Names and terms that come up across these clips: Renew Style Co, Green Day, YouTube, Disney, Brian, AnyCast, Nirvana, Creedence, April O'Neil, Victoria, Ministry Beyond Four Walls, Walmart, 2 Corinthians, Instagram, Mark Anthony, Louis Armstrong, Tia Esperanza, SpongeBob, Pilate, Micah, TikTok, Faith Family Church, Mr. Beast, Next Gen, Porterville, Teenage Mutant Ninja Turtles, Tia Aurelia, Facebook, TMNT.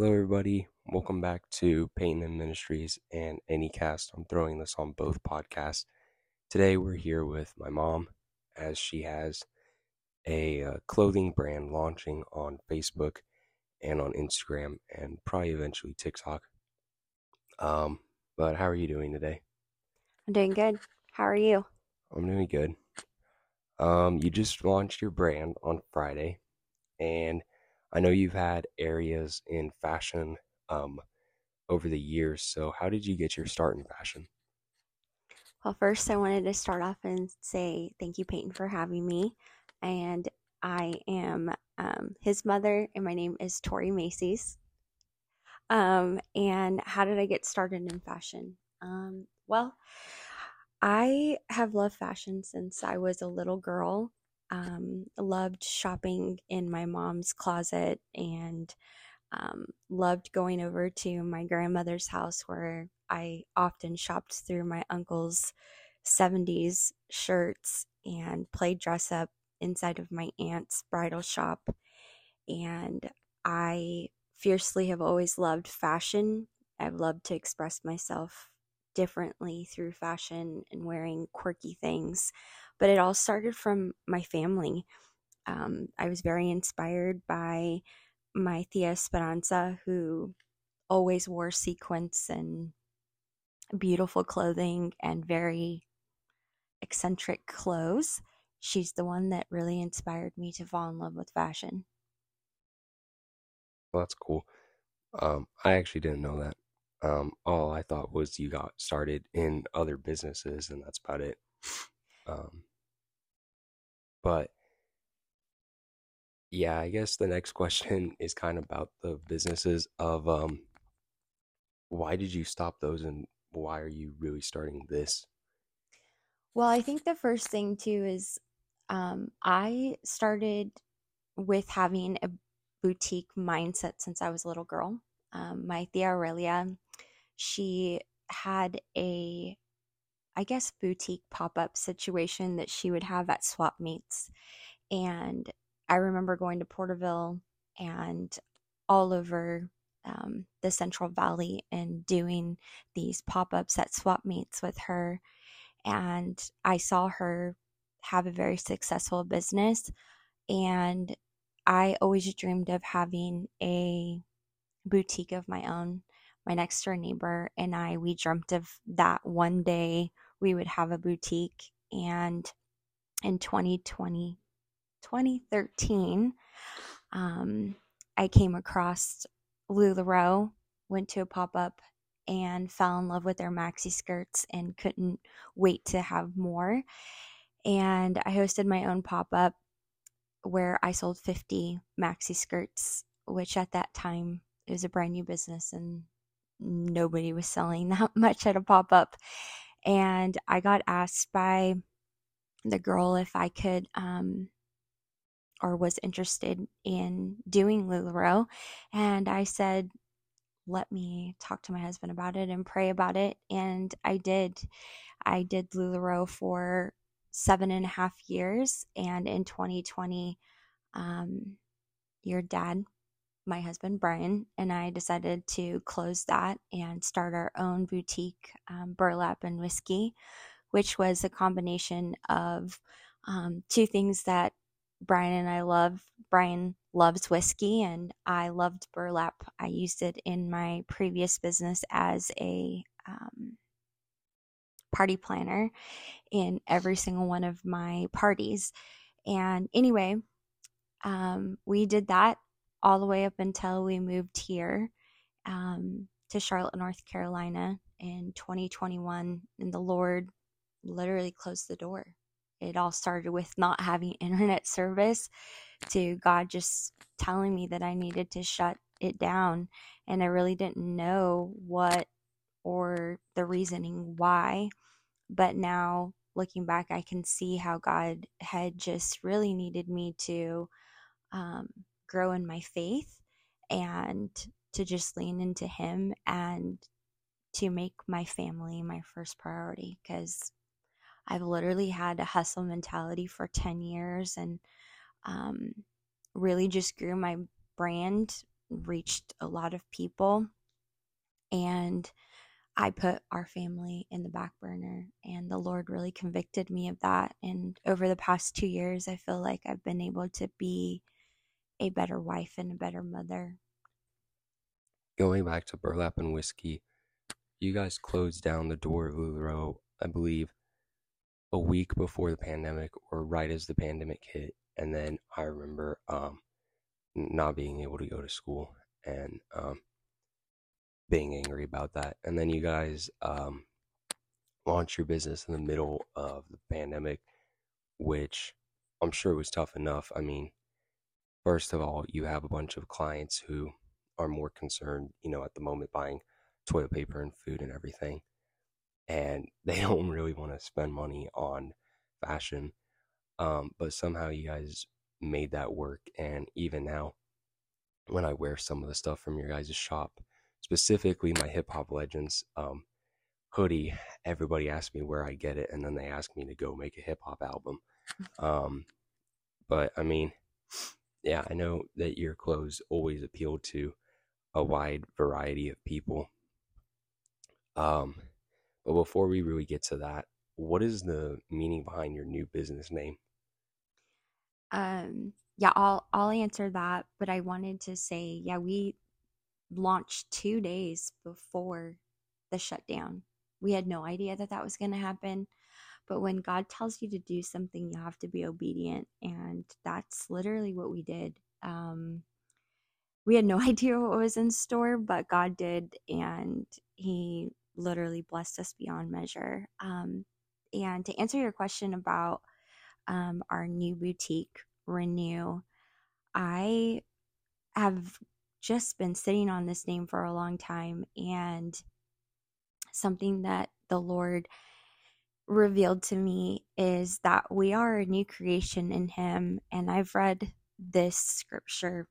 Hello everybody, welcome back to Peyton & Ministries and AnyCast. I'm throwing this on both podcasts. Today we're here with my mom, as she has a clothing brand launching on Facebook and on Instagram and probably eventually TikTok. But how are you doing today? I'm doing good. How are you? I'm doing good. You just launched your brand on Friday, and I know you've had areas in fashion over the years, so how did you get your start in fashion? Well, first I wanted to start off and say thank you, Peyton, for having me. And I am his mother, and my name is Tori Macy's. And how did I get started in fashion? Well, I have loved fashion since I was a little girl. Loved shopping in my mom's closet, and loved going over to my grandmother's house, where I often shopped through my uncle's 70s shirts and played dress up inside of my aunt's bridal shop. And I fiercely have always loved fashion. I've loved to express myself differently through fashion and wearing quirky things, but it all started from my family. I was very inspired by my Tia Esperanza, who always wore sequins and beautiful clothing and very eccentric clothes. She's the one that really inspired me to fall in love with fashion. Well, that's cool. I actually didn't know that. All I thought was you got started in other businesses, and that's about it. But yeah, I guess the next question is kind of about the businesses of, why did you stop those, and why are you really starting this? Well, I think the first thing too is, I started with having a boutique mindset since I was a little girl. My Tia Aurelia, she had a, boutique pop-up situation that she would have at swap meets. And I remember going to Porterville and all over the Central Valley and doing these pop-ups at swap meets with her. And I saw her have a very successful business. And I always dreamed of having a boutique of my own. My next door neighbor and I, we dreamt of that one day we would have a boutique. And in 2013, I came across LuLaRoe, went to a pop-up and fell in love with their maxi skirts and couldn't wait to have more. And I hosted my own pop-up where I sold 50 maxi skirts, which at that time, it was a brand new business and nobody was selling that much at a pop-up. And I got asked by the girl if I could or was interested in doing LuLaRoe. And I said, let me talk to my husband about it and pray about it. And I did. I did LuLaRoe for 7.5 years. And in 2020, your dad, my husband, Brian, and I decided to close that and start our own boutique, Burlap and Whiskey, which was a combination of two things that Brian and I love. Brian loves whiskey, and I loved burlap. I used it in my previous business as a party planner in every single one of my parties. And anyway, we did that all the way up until we moved here to Charlotte, North Carolina in 2021. And the Lord literally closed the door. It all started with not having internet service to God just telling me that I needed to shut it down. And I really didn't know what or the reasoning why. But now looking back, I can see how God had just really needed me to grow in my faith and to just lean into Him and to make my family my first priority, because I've literally had a hustle mentality for 10 years and really just grew my brand reached a lot of people, and I put our family in the back burner, and the Lord really convicted me of that. And over the past 2 years, I feel like I've been able to be a better wife and a better mother. Going back to Burlap and Whiskey, you guys closed down the door of LuLaRoe, I believe, a week before the pandemic or right as the pandemic hit. And then I remember not being able to go to school and being angry about that. And then you guys launched your business in the middle of the pandemic, which I'm sure was tough enough. I mean, first of all, you have a bunch of clients who are more concerned, you know, at the moment buying toilet paper and food and everything, and they don't really want to spend money on fashion, but somehow you guys made that work. And even now, when I wear some of the stuff from your guys' shop, specifically my Hip Hop Legends hoodie, everybody asks me where I get it, and then they ask me to go make a hip hop album. But I mean, yeah, I know that your clothes always appeal to a wide variety of people. But before we really get to that, what is the meaning behind your new business name? Yeah, I'll answer that, but I wanted to say, yeah, we launched 2 days before the shutdown. We had no idea that that was going to happen, but when God tells you to do something, you have to be obedient, and that's literally what we did. We had no idea what was in store, but God did, and He literally blessed us beyond measure. And to answer your question about our new boutique, Renew, I have just been sitting on this name for a long time, and something that the Lord revealed to me is that we are a new creation in Him. And I've read this scripture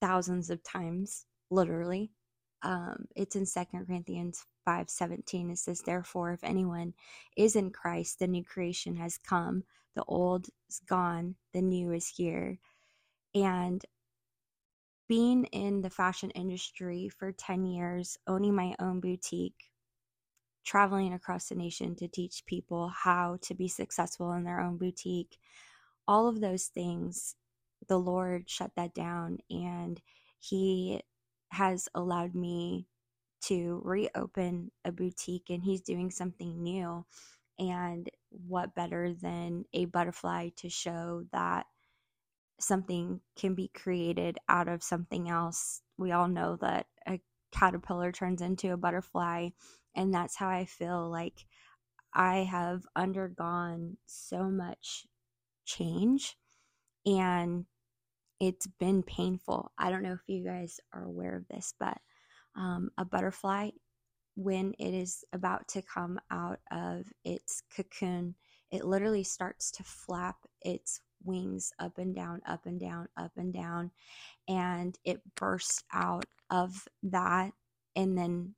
thousands of times, literally. It's in 2 Corinthians 5:17. It says, "Therefore, if anyone is in Christ, the new creation has come. The old is gone. The new is here." And being in the fashion industry for 10 years, owning my own boutique, traveling across the nation to teach people how to be successful in their own boutique, all of those things, the Lord shut that down, and He has allowed me to reopen a boutique, and He's doing something new. And what better than a butterfly to show that something can be created out of something else? We all know that a caterpillar turns into a butterfly, and that's how I feel like I have undergone so much change, and it's been painful. I don't know if you guys are aware of this, but a butterfly, when it is about to come out of its cocoon, it literally starts to flap its wings up and down, up and down, up and down, and it bursts out of that. And then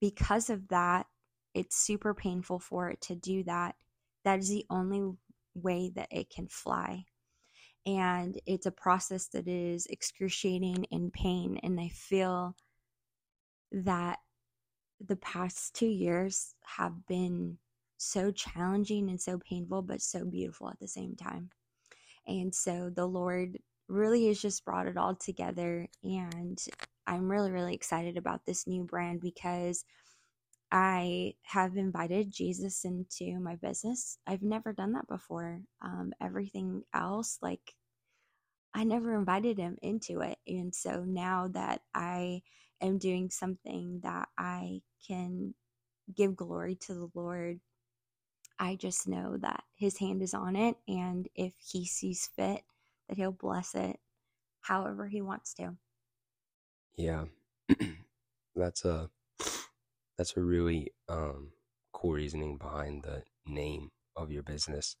because of that, it's super painful for it to do that. That is the only way that it can fly. And it's a process that is excruciating and pain. And I feel that the past 2 years have been so challenging and so painful, but so beautiful at the same time. And so the Lord really has just brought it all together. And I'm really, really excited about this new brand, because I have invited Jesus into my business. I've never done that before. Everything else, like, I never invited Him into it. And so now that I am doing something that I can give glory to the Lord, I just know that His hand is on it. And if He sees fit, that He'll bless it however He wants to. Yeah, that's a really cool reasoning behind the name of your business.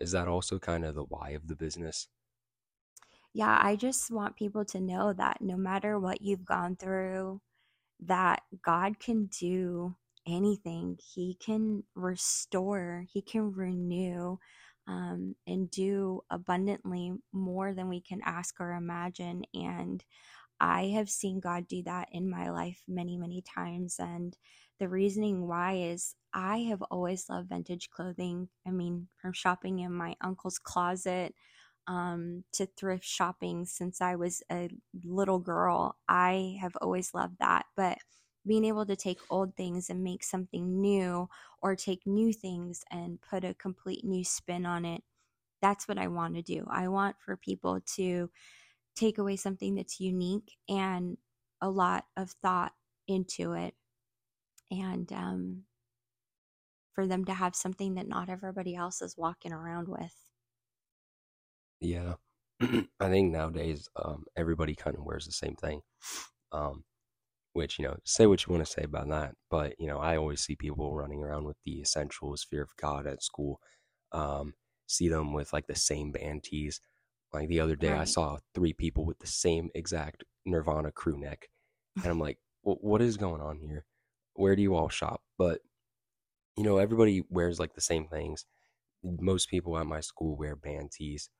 Is that also kind of the why of the business? Yeah, I just want people to know that no matter what you've gone through, that God can do anything. He can restore, He can renew. and do abundantly more than we can ask or imagine. And I have seen God do that in my life many, many times. And the reasoning why is I have always loved vintage clothing. I mean, from shopping in my uncle's closet to thrift shopping since I was a little girl, I have always loved that. But being able to take old things and make something new, or take new things and put a complete new spin on it, that's what I want to do. I want for people to take away something that's unique and a lot of thought into it, and for them to have something that not everybody else is walking around with. Yeah. I think nowadays everybody kind of wears the same thing, which, you know, say what you want to say about that, but, you know, I always see people running around with the essentials, fear of God at school, see them with like the same band tees. Like the other day, right, I saw 3 people with the same exact Nirvana crew neck, and I'm like, well, what is going on here? Where do you all shop? But, you know, everybody wears like the same things. Most people at my school wear band tees.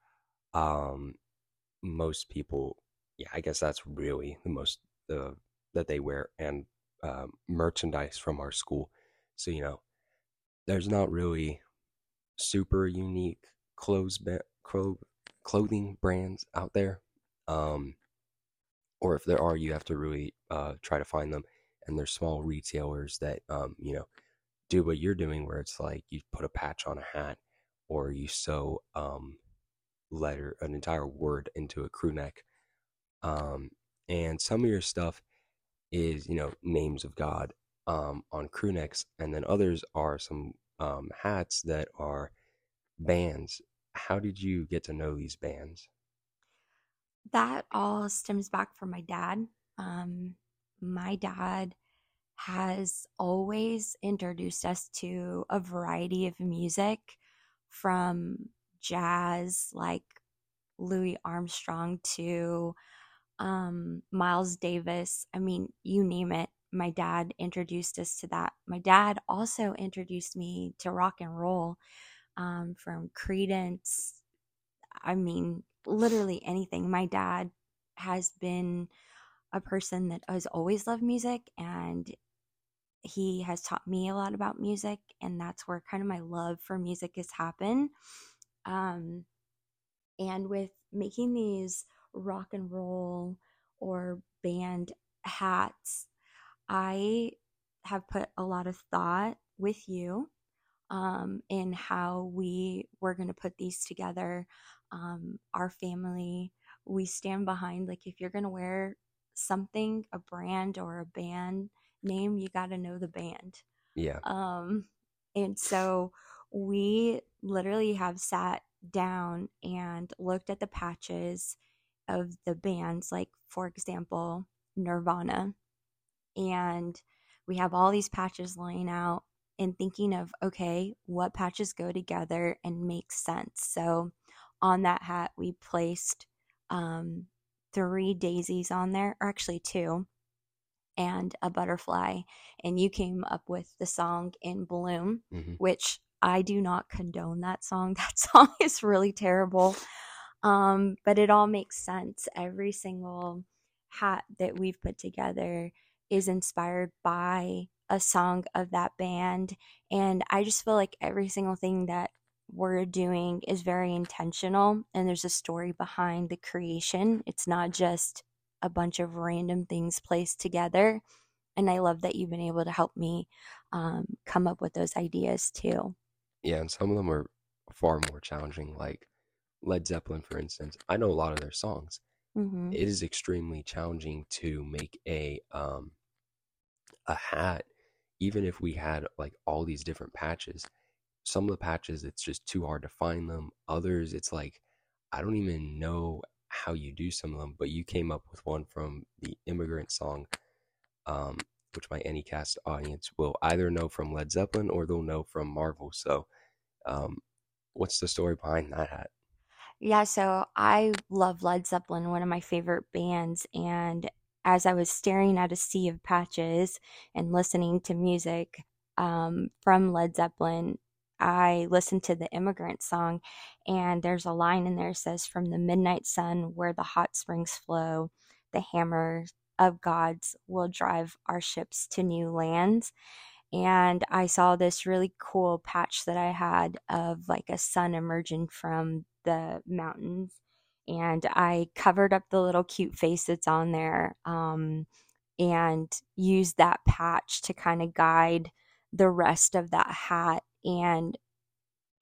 Most people, yeah, I guess that's really the most that they wear, and merchandise from our school. So, you know, there's not really super unique clothing brands out there, or if there are, you have to really try to find them. And there's small retailers that you know, do what you're doing, where it's like you put a patch on a hat, or you sew an entire word into a crew neck, and some of your stuff is, you know, names of God on crew necks, and then others are some hats that are bands. How did you get to know these bands? That all stems back from my dad. My dad has always introduced us to a variety of music, from jazz like Louis Armstrong to Miles Davis. I mean, you name it. My dad introduced us to that. My dad also introduced me to rock and roll, from Creedence. I mean, literally anything. My dad has been a person that has always loved music, and he has taught me a lot about music, and that's where kind of my love for music has happened. And with making these rock and roll or band hats, I have put a lot of thought with you in how we were going to put these together. Our family, we stand behind, like, if you're going to wear something, a brand or a band name, you got to know the band. Yeah. And so we literally have sat down and looked at the patches of the bands, like, for example, Nirvana, and we have all these patches laying out and thinking of, okay, what patches go together and make sense. So on that hat, we placed 3 daisies on there, or actually 2, and a butterfly, and you came up with the song In Bloom, which I do not condone that song. That song is really terrible, but it all makes sense. Every single hat that we've put together is inspired by a song of that band, and I just feel like every single thing that we're doing is very intentional, and there's a story behind the creation. It's not just a bunch of random things placed together, and I love that you've been able to help me come up with those ideas too. Yeah, and some of them are far more challenging, like Led Zeppelin, for instance. I know a lot of their songs. It is extremely challenging to make a hat, even if we had like all these different patches. Some of the patches, it's just too hard to find them. Others, it's like, I don't even know how you do some of them, but you came up with one from the Immigrant Song, which my AnyCast audience will either know from Led Zeppelin or they'll know from Marvel. So what's the story behind that hat? Yeah, so I love Led Zeppelin, one of my favorite bands, and as I was staring at a sea of patches and listening to music from Led Zeppelin, I listened to the Immigrant Song, and there's a line in there that says, "From the midnight sun where the hot springs flow, the hammer of gods will drive our ships to new lands." And I saw this really cool patch that I had of like a sun emerging from the mountains, and I covered up the little cute face that's on there, and used that patch to kind of guide the rest of that hat. And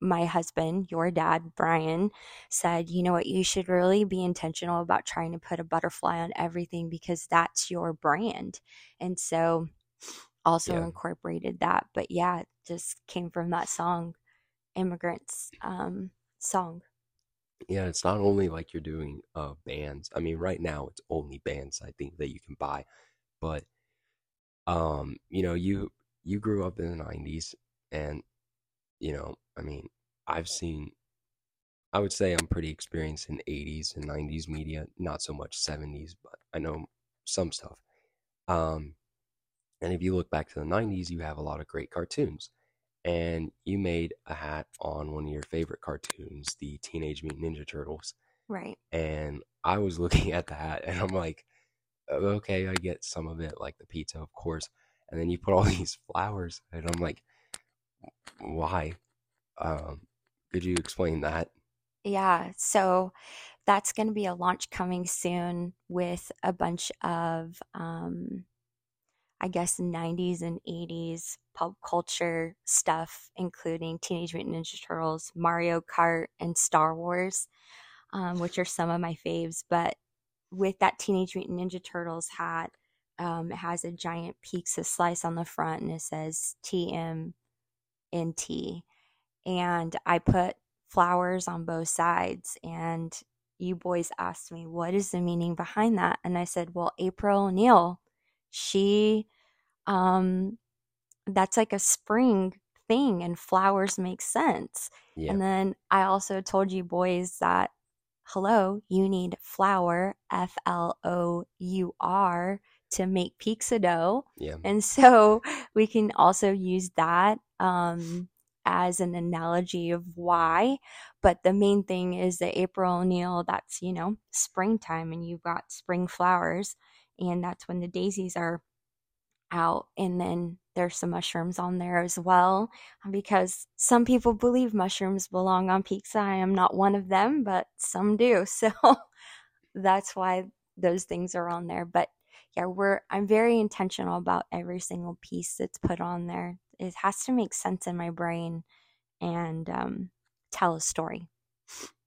my husband, your dad, Brian, said, "You know what, you should really be intentional about trying to put a butterfly on everything because that's your brand." And so also incorporated that. But yeah, it just came from that song, Immigrant's Song. Yeah, it's not only like you're doing bands. I mean, right now it's only bands, I think, that you can buy. But, you know, you grew up in the 90s and, you know, I mean, I would say I'm pretty experienced in 80s and 90s media, not so much 70s, but I know some stuff. And if you look back to the 90s, you have a lot of great cartoons. And you made a hat on one of your favorite cartoons, the Teenage Mutant Ninja Turtles. Right. And I was looking at the hat and I'm like, okay, I get some of it, like the pizza, of course. And then you put all these flowers and I'm like, why? Could you explain that? Yeah, so that's going to be a launch coming soon with a bunch of, I guess, 90s and 80s pop culture stuff, including Teenage Mutant Ninja Turtles, Mario Kart, and Star Wars, which are some of my faves. But with that Teenage Mutant Ninja Turtles hat, it has a giant pizza slice on the front, and it says TMNT, and I put flowers on both sides, and you boys asked me, what is the meaning behind that? And I said, well, April O'Neil, she that's like a spring thing, and flowers make sense. Yeah. And then I also told you boys that, hello, you need flour, flour, to make pizza dough. Yeah. And so we can also use that as an analogy of why. But the main thing is that April O'Neil, that's, you know, springtime, and you've got spring flowers, and that's when the daisies are out. And then there's some mushrooms on there as well, because some people believe mushrooms belong on pizza. I am not one of them, but some do. So that's why those things are on there. But yeah, I'm very intentional about every single piece that's put on there. It has to make sense in my brain and tell a story.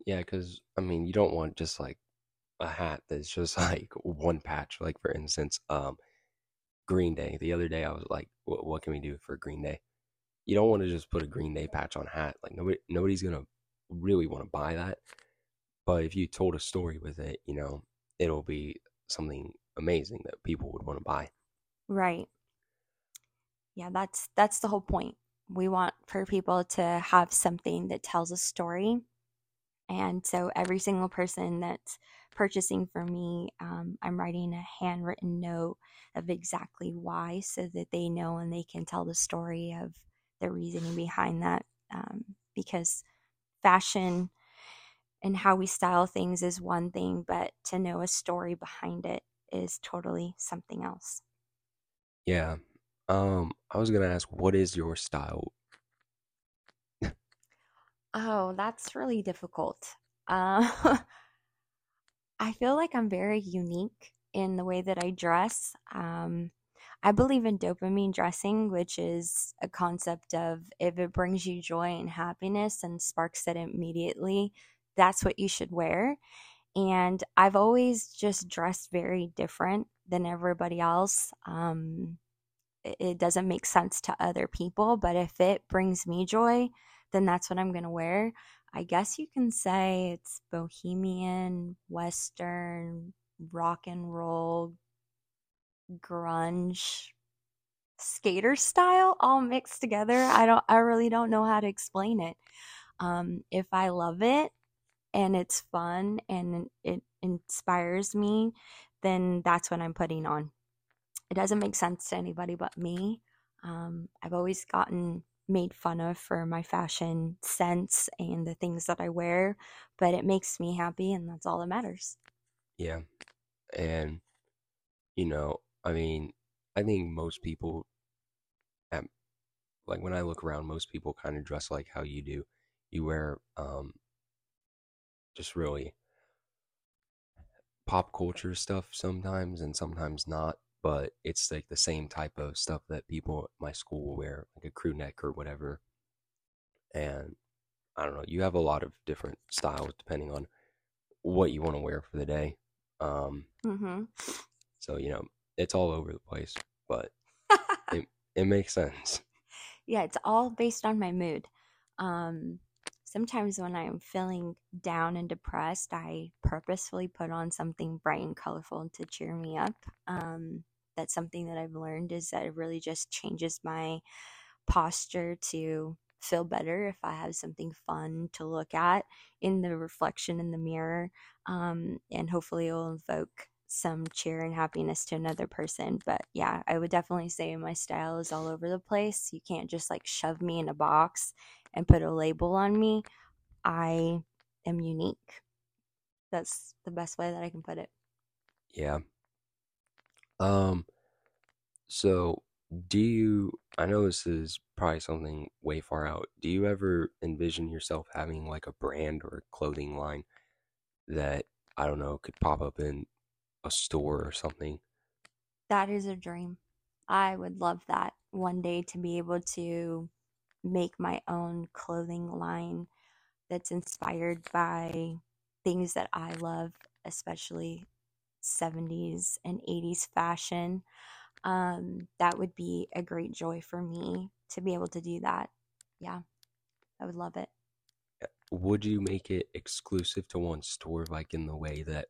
Yeah, because, I mean, you don't want just like a hat that's just like one patch. Like, for instance, Green Day. The other day I was like, what can we do for Green Day? You don't want to just put a Green Day patch on a hat. Like, nobody's going to really want to buy that. But if you told a story with it, you know, it'll be something amazing that people would want to buy. Right. Yeah, that's the whole point. We want for people to have something that tells a story. And so every single person that's purchasing from me, I'm writing a handwritten note of exactly why, so that they know and they can tell the story of the reasoning behind that, because fashion and how we style things is one thing, but to know a story behind it is totally something else. Yeah. I was going to ask, what is your style? Oh, that's really difficult. I feel like I'm very unique in the way that I dress. I believe in dopamine dressing, which is a concept of if it brings you joy and happiness and sparks it immediately, that's what you should wear. And I've always just dressed very different than everybody else. It doesn't make sense to other people, but if it brings me joy, then that's what I'm going to wear. I guess you can say it's bohemian, Western, rock and roll, grunge, skater style all mixed together. I really don't know how to explain it. If I love it, and it's fun and it inspires me, then that's what I'm putting on. It doesn't make sense to anybody but me. I've always gotten made fun of for my fashion sense and the things that I wear, but it makes me happy, and that's all that matters. Yeah. And, you know, I mean, I think most people, like when I look around, most people kind of dress like how you do. You wear just really pop culture stuff sometimes and sometimes not, but it's like the same type of stuff that people at my school will wear, like a crew neck or whatever. And I don't know, you have a lot of different styles depending on what you want to wear for the day. So, you know, it's all over the place, but it makes sense. Yeah, it's all based on my mood. Sometimes when I'm feeling down and depressed, I purposefully put on something bright and colorful to cheer me up. That's something that I've learned, is that it really just changes my posture to feel better if I have something fun to look at in the reflection in the mirror, and hopefully it will invoke some cheer and happiness to another person. But yeah, I would definitely say my style is all over the place. You can't just like shove me in a box and put a label on me. I am unique. That's the best way that I can put it. Yeah. So do you, I know this is probably something way far out, do you ever envision yourself having like a brand or a clothing line that, I don't know, could pop up in a store or something? That is a dream. I would love that one day, to be able to make my own clothing line that's inspired by things that I love, especially 70s and 80s fashion. That would be a great joy for me to be able to do that. Yeah, I would love it. Would you make it exclusive to one store, like in the way that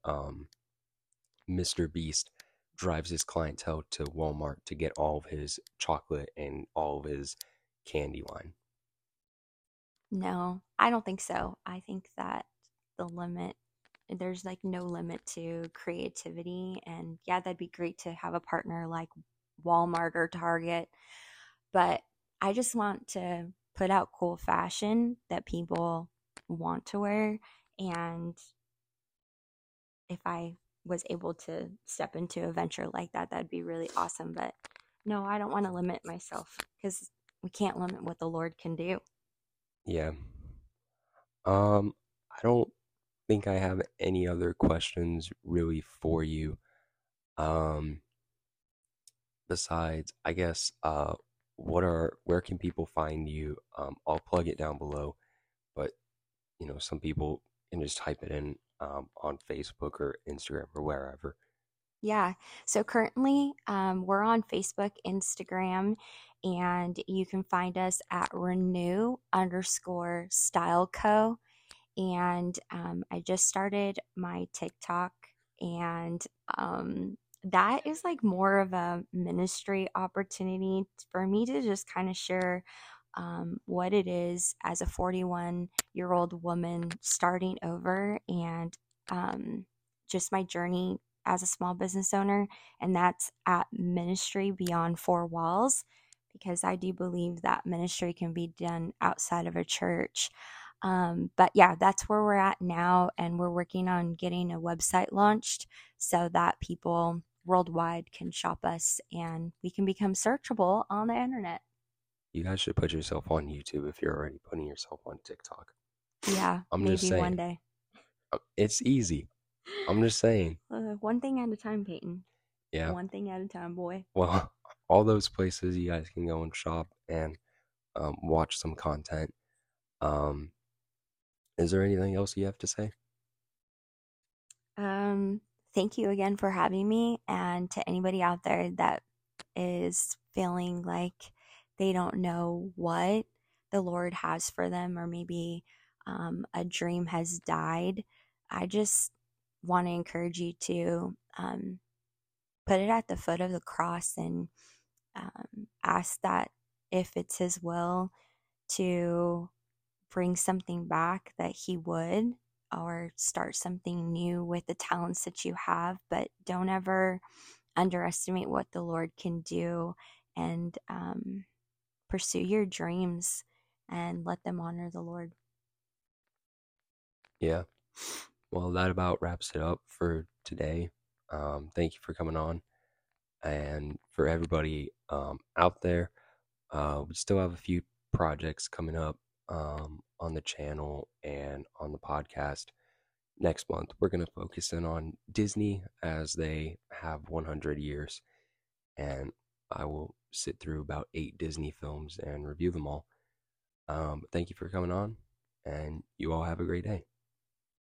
Mr. Beast drives his clientele to Walmart to get all of his chocolate and all of his candy line? No, I don't think so. I think that there's like no limit to creativity, and yeah, that'd be great to have a partner like Walmart or Target, but I just want to put out cool fashion that people want to wear. And if I was able to step into a venture like that, that'd be really awesome. But no, I don't want to limit myself, because we can't limit what the Lord can do. Yeah. I don't think I have any other questions really for you. Besides, I guess, where can people find you? I'll plug it down below, but you know, some people can just type it in on Facebook or Instagram or wherever. Yeah. So currently, we're on Facebook, Instagram, and you can find us at Renew_Style Co. And I just started my TikTok, and that is like more of a ministry opportunity for me to just kind of share what it is as a 41-year-old woman starting over, and just my journey as a small business owner. And that's at Ministry Beyond Four Walls, because I do believe that ministry can be done outside of a church. But yeah, that's where we're at now, and we're working on getting a website launched so that people worldwide can shop us and we can become searchable on the internet. You guys should put yourself on YouTube if you're already putting yourself on TikTok. Yeah, maybe just saying, one day. It's easy. I'm just saying. One thing at a time, Peyton. Yeah. One thing at a time, boy. Well, all those places you guys can go and shop and watch some content. Is there anything else you have to say? Thank you again for having me. And to anybody out there that is feeling like they don't know what the Lord has for them, or maybe a dream has died, I just want to encourage you to put it at the foot of the cross and ask that, if it's His will to bring something back, that He would, or start something new with the talents that you have. But don't ever underestimate what the Lord can do, and pursue your dreams and let them honor the Lord. Yeah. Well, that about wraps it up for today. Thank you for coming on. And for everybody out there, we still have a few projects coming up on the channel and on the podcast. Next month, we're going to focus in on Disney as they have 100 years. And I will sit through about 8 Disney films and review them all. Thank you for coming on, and you all have a great day.